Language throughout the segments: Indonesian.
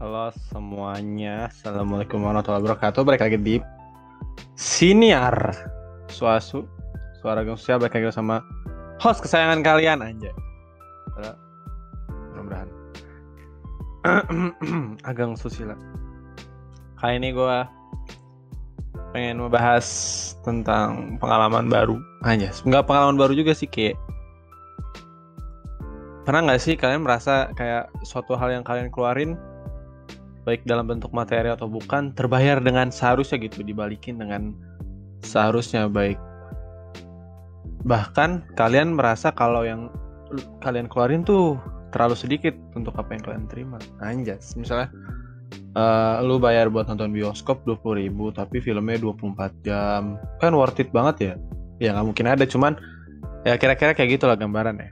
Halo semuanya, assalamualaikum warahmatullahi wabarakatuh. Balik lagi di Siniar Suara Gang Sosial. Balik lagi sama host kesayangan kalian, anjay. Mudah-mudahan Agang Susila. Kali ini gue pengen membahas tentang pengalaman baru. Enggak pengalaman baru juga sih, kayak pernah gak sih kalian merasa kayak suatu hal yang kalian keluarin, baik dalam bentuk materi atau bukan, terbayar dengan seharusnya gitu, dibalikin dengan seharusnya baik. Bahkan kalian merasa kalau yang kalian keluarin tuh terlalu sedikit untuk apa yang kalian terima. Anjas, misalnya lu bayar buat nonton bioskop 20.000 tapi filmnya 24 jam, kan worth it banget ya? Ya gak mungkin ada, cuman ya kira-kira kayak gitulah gambarannya.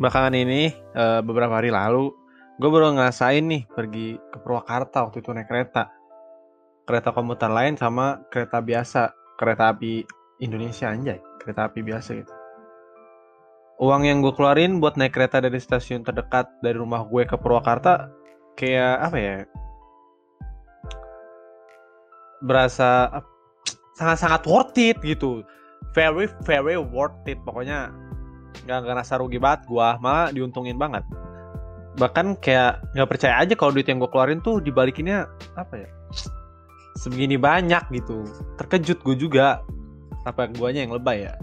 Belakangan ini beberapa hari lalu gue baru ngerasain nih, pergi ke Purwakarta waktu itu naik kereta komuter lain sama kereta biasa, kereta api Indonesia, anjay, kereta api biasa gitu. Uang yang gue keluarin buat naik kereta dari stasiun terdekat dari rumah gue ke Purwakarta, kayak apa ya, berasa sangat-sangat worth it gitu, very very worth it. Pokoknya gak ngerasa rugi banget gue, malah diuntungin banget. Bahkan kayak gak percaya aja kalau duit yang gue keluarin tuh dibalikinnya apa ya, sebegini banyak gitu. Terkejut gue juga, apa guanya yang lebay ya.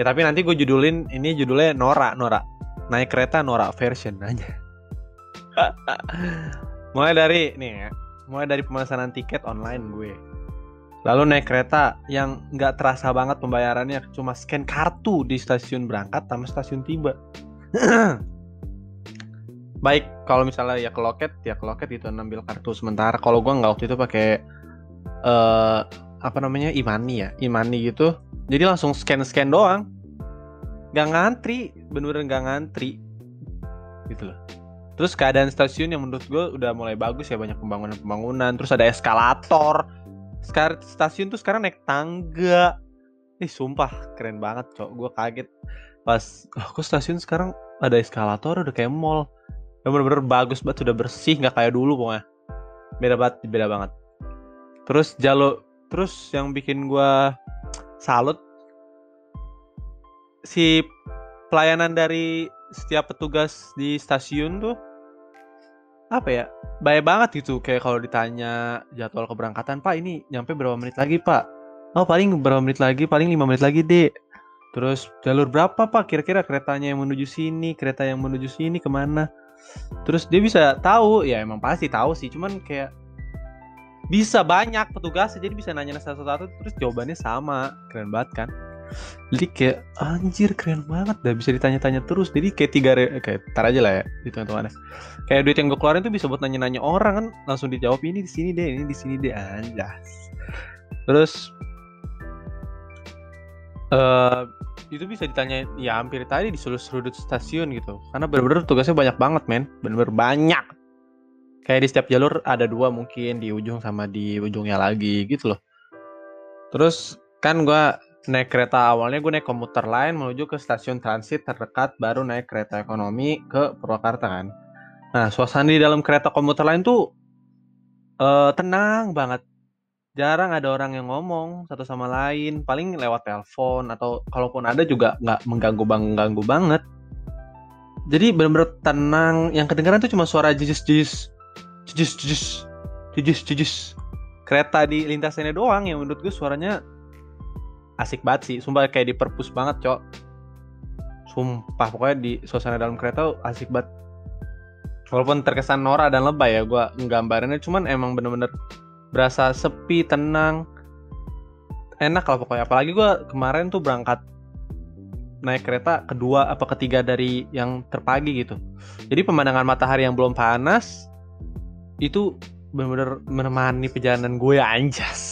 Ya tapi nanti gue judulin, ini judulnya Nora. Naik kereta Nora version aja. Mulai dari pemesanan tiket online gue. Lalu naik kereta yang gak terasa banget pembayarannya, cuma scan kartu di stasiun berangkat sama stasiun tiba. Baik, kalau misalnya ya ke loket itu ngambil kartu sementara. Kalau gue gak, waktu itu pakai e-money gitu. Jadi langsung scan doang, gak ngantri, bener-bener gak ngantri gitu loh. Terus keadaan stasiun yang menurut gue udah mulai bagus ya, banyak pembangunan, terus ada eskalator. Stasiun tuh sekarang naik tangga. Sumpah keren banget, cok. Gue kaget pas kok stasiun sekarang ada eskalator, udah kayak mall. Bener-bener bagus banget, udah bersih, gak kayak dulu pokoknya. Beda banget. Terus yang bikin gue salut, si pelayanan dari setiap petugas di stasiun tuh apa ya, baik banget gitu. Kayak kalau ditanya jadwal keberangkatan, "Pak, ini nyampe berapa menit lagi, Pak?" "Oh, paling berapa menit lagi? Paling 5 menit lagi, Dek." "Terus jalur berapa, Pak? Kira-kira keretanya yang menuju sini, kereta yang menuju sini kemana?" Terus dia bisa tahu, ya emang pasti tahu sih, cuman kayak bisa banyak petugasnya, jadi bisa nanya satu-satu terus jawabannya sama. Keren banget kan? Jadi kayak anjir keren banget, dah bisa ditanya-tanya terus. Jadi kayak ntar aja lah ya hitung-hitungannya. Kayak duit yang gue keluarin tuh bisa buat nanya-nanya orang kan, langsung dijawab, "Ini di sini deh, ini di sini deh," anjas. Terus itu bisa ditanya ya hampir tadi di sudut-sudut stasiun gitu. Karena bener-bener tugasnya banyak banget, men. Bener-bener banyak. Kayak di setiap jalur ada 2 mungkin, di ujung sama di ujungnya lagi gitu loh. Terus kan gue naik kereta, awalnya gue naik komuter lain menuju ke stasiun transit terdekat, baru naik kereta ekonomi ke Purwakarta kan. Nah, suasana di dalam kereta komuter lain tuh tenang banget. Jarang ada orang yang ngomong satu sama lain, paling lewat telepon, atau kalaupun ada juga gak mengganggu banget. Jadi benar-benar tenang. Yang kedengaran tuh cuma suara jijis kereta di lintasannya doang. Yang menurut gue suaranya asik banget sih, sumpah kayak di perpus banget, cok. Sumpah pokoknya di suasana dalam kereta asik banget. Walaupun terkesan norak dan lebay ya gue nggambarinnya, cuman emang bener-bener berasa sepi, tenang, enak lah pokoknya. Apalagi gue kemarin tuh berangkat naik kereta kedua apa ketiga dari yang terpagi gitu. Jadi pemandangan matahari yang belum panas itu benar-benar menemani perjalanan gue, anjas.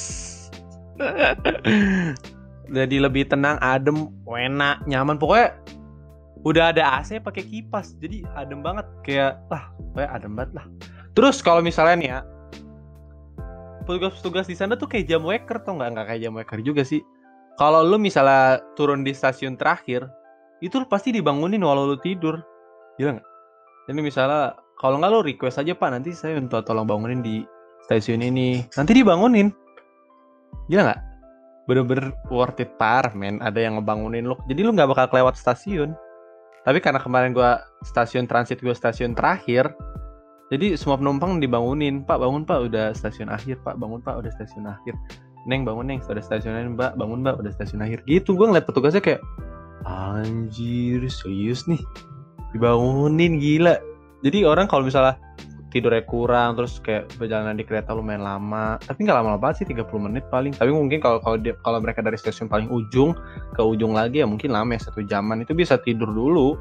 Jadi lebih tenang, adem, enak, nyaman. Pokoknya udah ada AC pakai kipas, jadi adem banget. Kayak pokoknya adem banget lah. Terus kalau misalnya nih ya, petugas-petugas di sana tuh kayak jam waker, tau nggak kayak jam waker juga sih. Kalau lu misalnya turun di stasiun terakhir, itu pasti dibangunin walau lu tidur. Gila gak? Jadi misalnya Kalau nggak lo request aja, Pak, nanti saya minta tolong bangunin di stasiun ini. Nanti dibangunin. Gila nggak? Bener-bener worth it par, men. Ada yang ngebangunin lo. Jadi lo nggak bakal kelewat stasiun. Tapi karena kemarin gue stasiun transit gue stasiun terakhir, jadi semua penumpang dibangunin. Pak, bangun Pak, udah stasiun akhir. Pak, bangun Pak, udah stasiun akhir. Neng, bangun Neng, udah stasiun akhir. Mbak, bangun Mbak, udah stasiun akhir. Gitu, gue ngeliat petugasnya kayak, anjir, serius nih, dibangunin, gila. Jadi orang kalau misalnya tidurnya kurang, terus kayak perjalanan di kereta lumayan lama, tapi nggak lama-lama banget sih, 30 menit paling. Tapi mungkin kalau mereka dari stasiun paling ujung ke ujung lagi, ya mungkin lama ya, 1 jaman. Itu bisa tidur dulu,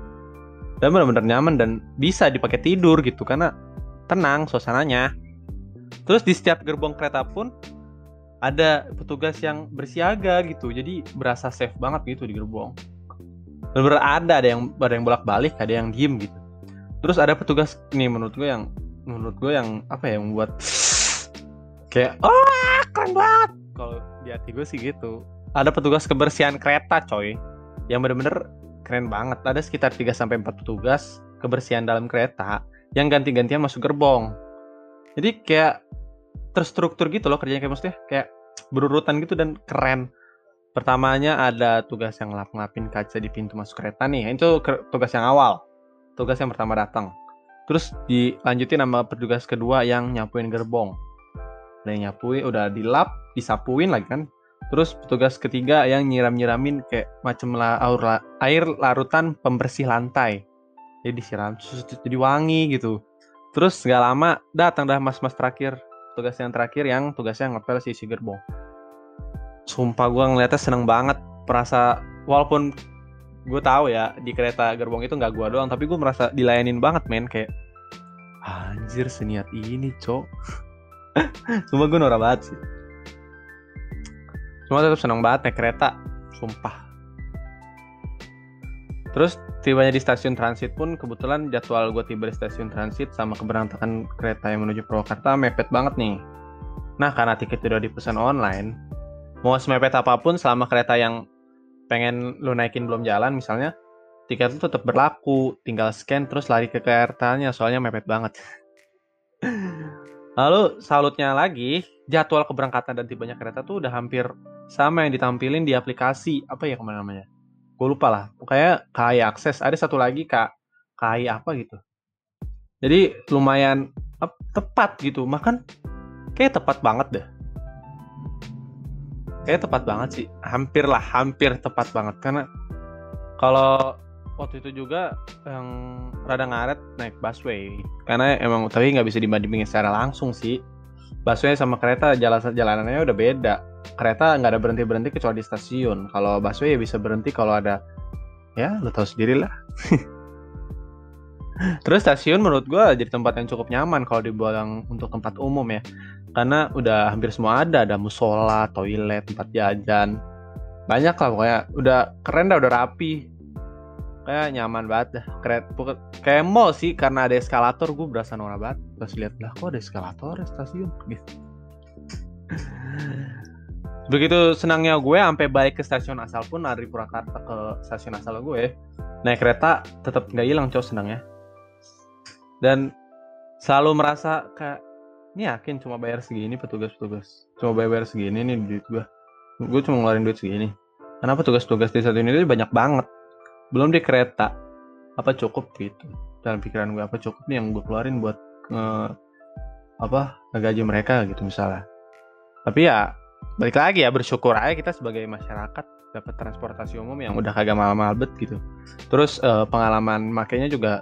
dan benar-benar nyaman, dan bisa dipakai tidur gitu, karena tenang suasananya. Terus di setiap gerbong kereta pun ada petugas yang bersiaga gitu, jadi berasa safe banget gitu di gerbong. Benar-benar ada yang bolak-balik, ada yang diem gitu. Terus ada petugas nih menurut gue yang apa ya, yang membuat kayak keren banget kalau di hati gue sih gitu. Ada petugas kebersihan kereta, coy, yang bener-bener keren banget. Ada sekitar 3-4 petugas kebersihan dalam kereta yang ganti-gantian masuk gerbong. Jadi kayak terstruktur gitu loh kerjanya, kayak maksudnya kayak berurutan gitu dan keren. Pertamanya ada tugas yang ngelap-ngelapin kaca di pintu masuk kereta nih. Itu tugas yang awal, tugas yang pertama datang. Terus dilanjutin sama petugas kedua yang nyapuin gerbong. Udah nyapuin, udah dilap, disapuin lagi kan. Terus petugas ketiga yang nyiram-nyiramin kayak macam air larutan pembersih lantai. Jadi disiram, jadi wangi gitu. Terus gak lama datang dah mas-mas terakhir, petugas yang terakhir yang tugasnya ngepel isi gerbong. Sumpah gue ngeliatnya seneng banget, perasa walaupun gue tahu ya di kereta gerbong itu nggak gue doang, tapi gue merasa dilayanin banget, men. Kayak anjir, seniat ini, cok. Sumpah gue norak banget sih. Cuma tetap seneng banget naik kereta, sumpah. Terus tibanya di stasiun transit pun, kebetulan jadwal gue tiba di stasiun transit sama keberangkatan kereta yang menuju Purwakarta mepet banget nih. Nah, karena tiket udah dipesan online, mau semepet apapun selama kereta yang pengen lu naikin belum jalan misalnya, tiket lu tetap berlaku, tinggal scan terus lari ke keretanya, soalnya mepet banget. Lalu salutnya lagi, jadwal keberangkatan dan tibanya kereta tuh udah hampir sama yang ditampilin di aplikasi apa ya kemana namanya, gue lupa lah, kayak KAI Akses. Ada satu lagi KAI apa gitu, jadi lumayan tepat gitu. Makan kayak tepat banget deh. Kayaknya tepat banget sih, hampir tepat banget. Karena kalau waktu itu juga yang rada ngaret naik busway, karena emang tapi nggak bisa dibandingin secara langsung sih. Busway sama kereta jalanannya udah beda. Kereta nggak ada berhenti kecuali di stasiun. Kalau busway ya bisa berhenti kalau ada, ya lo tau sendiri lah. Terus stasiun menurut gue jadi tempat yang cukup nyaman kalau dibilang untuk tempat umum ya, karena udah hampir semua ada musola, toilet, tempat jajan, banyak lah pokoknya. Udah keren dah, udah rapi, kayak nyaman banget dah. Kayak mall sih, karena ada eskalator. Gue berasa norak banget pas lihat, lah kok ada eskalator stasiun gitu. Begitu senangnya gue sampai balik ke stasiun asal pun, dari Purwakarta ke stasiun asal gue naik kereta tetap nggak hilang cowok senangnya. Dan selalu merasa kayak, ini yakin cuma bayar segini petugas-petugas, cuma bayar segini nih duit gue cuma ngeluarin duit segini. Kenapa petugas-petugas di stasiun itu banyak banget? Belum di kereta, apa cukup gitu? Dalam pikiran gue, apa cukup nih yang gue keluarin buat gaji mereka gitu misalnya. Tapi ya balik lagi ya, bersyukur aja kita sebagai masyarakat dapat transportasi umum yang udah kagak mahal-mahal bet gitu. Terus pengalaman makainya juga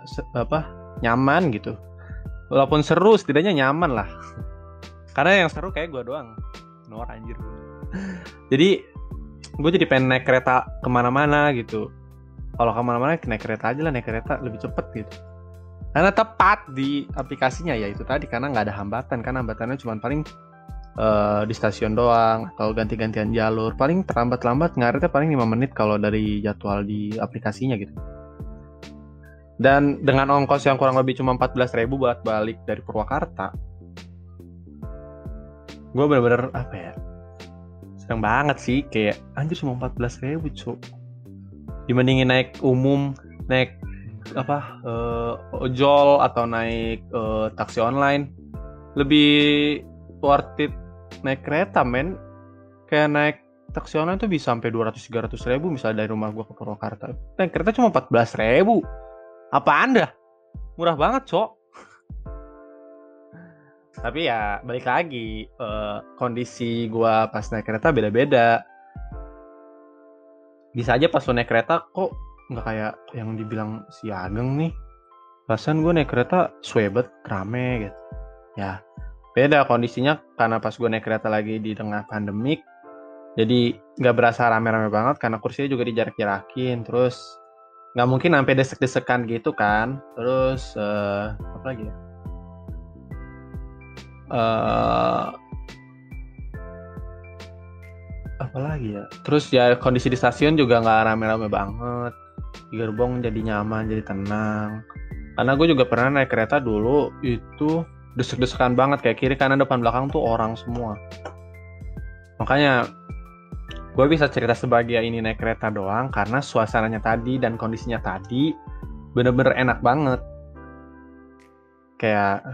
nyaman gitu. Walaupun seru, setidaknya nyaman lah. Karena yang seru kayak gue doang, norak anjir. Jadi gue jadi pengen naik kereta kemana-mana gitu. Kalau kemana-mana naik kereta aja lah, naik kereta lebih cepet gitu. Karena tepat di aplikasinya ya itu tadi, karena nggak ada hambatan. Karena hambatannya cuma paling di stasiun doang, atau ganti-gantian jalur. Paling terlambat-lambat ngaretnya paling 5 menit kalau dari jadwal di aplikasinya gitu. Dan dengan ongkos yang kurang lebih cuma 14.000 buat balik dari Purwakarta, gue bener-bener seneng banget sih. Kayak anjir, cuma 14.000 cu, dibandingin naik umum, naik apa ojol atau naik taksi online. Lebih worth it naik kereta, men. Kayak naik taksi online tuh bisa sampai 200-300 ribu misalnya dari rumah gua ke Purwakarta. Naik kereta cuma 14 ribu. Apaan dah? Murah banget, cok. Tapi ya balik lagi, kondisi gua pas naik kereta beda-beda. Bisa aja pas lo naik kereta kok nggak kayak yang dibilang si Ageng nih, perasaan gue naik kereta swebet rame gitu. Ya beda kondisinya, karena pas gue naik kereta lagi di tengah pandemik, jadi nggak berasa rame-rame banget karena kursinya juga dijarak-jarakin. Terus nggak mungkin sampai desek-desekan gitu kan. Terus apa lagi ya? Terus ya kondisi di stasiun juga nggak rame-rame banget, di gerbong jadi nyaman, jadi tenang. Karena gue juga pernah naik kereta dulu itu desek-desekan banget, kayak kiri kanan depan belakang tuh orang semua. Makanya gue bisa cerita sebagai ini naik kereta doang karena suasananya tadi dan kondisinya tadi bener-bener enak banget. Kayak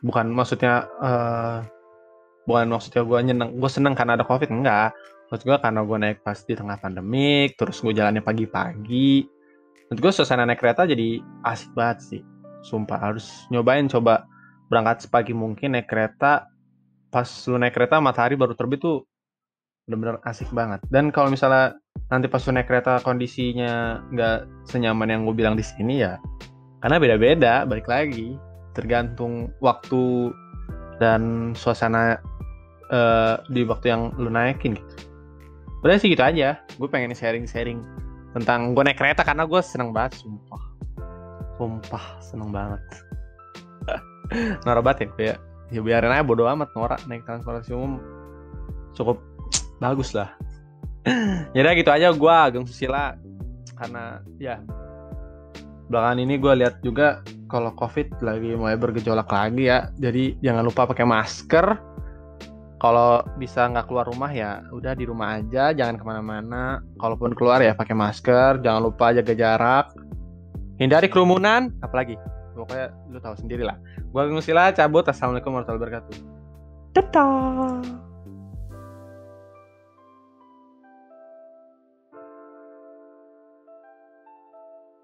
bukan maksudnya gue seneng karena ada COVID, enggak. Maksud gue karena gue naik pas di tengah pandemik, terus gue jalannya pagi-pagi. Maksud gue suasana naik kereta jadi asik banget sih. Sumpah, harus nyobain, coba berangkat sepagi mungkin naik kereta. Pas lu naik kereta matahari baru terbit tuh bener-bener asik banget. Dan kalau misalnya nanti pas lu naik kereta kondisinya gak senyaman yang gue bilang di sini ya, karena beda-beda, balik lagi. Tergantung waktu dan suasana di waktu yang lu naikin gitu. Udah sih gitu aja. Gue pengen sharing-sharing tentang gue naik kereta karena gue seneng banget, sumpah. Sumpah seneng banget. Norak banget ya gue ya. Ya biarin aja, bodo amat norak, naik transportasi umum cukup bagus lah. Yaudah gitu aja, gue Ageng Susila. Karena ya belakangan ini gue lihat juga kalau COVID lagi mulai bergejolak lagi ya. Jadi jangan lupa pakai masker. Kalau bisa nggak keluar rumah ya udah di rumah aja, jangan kemana-mana. Kalaupun keluar ya pakai masker. Jangan lupa jaga jarak, hindari kerumunan. Apalagi, pokoknya lu tahu sendiri lah. Gue Ageng Susila, cabut. Assalamualaikum warahmatullahi wabarakatuh. Dadah.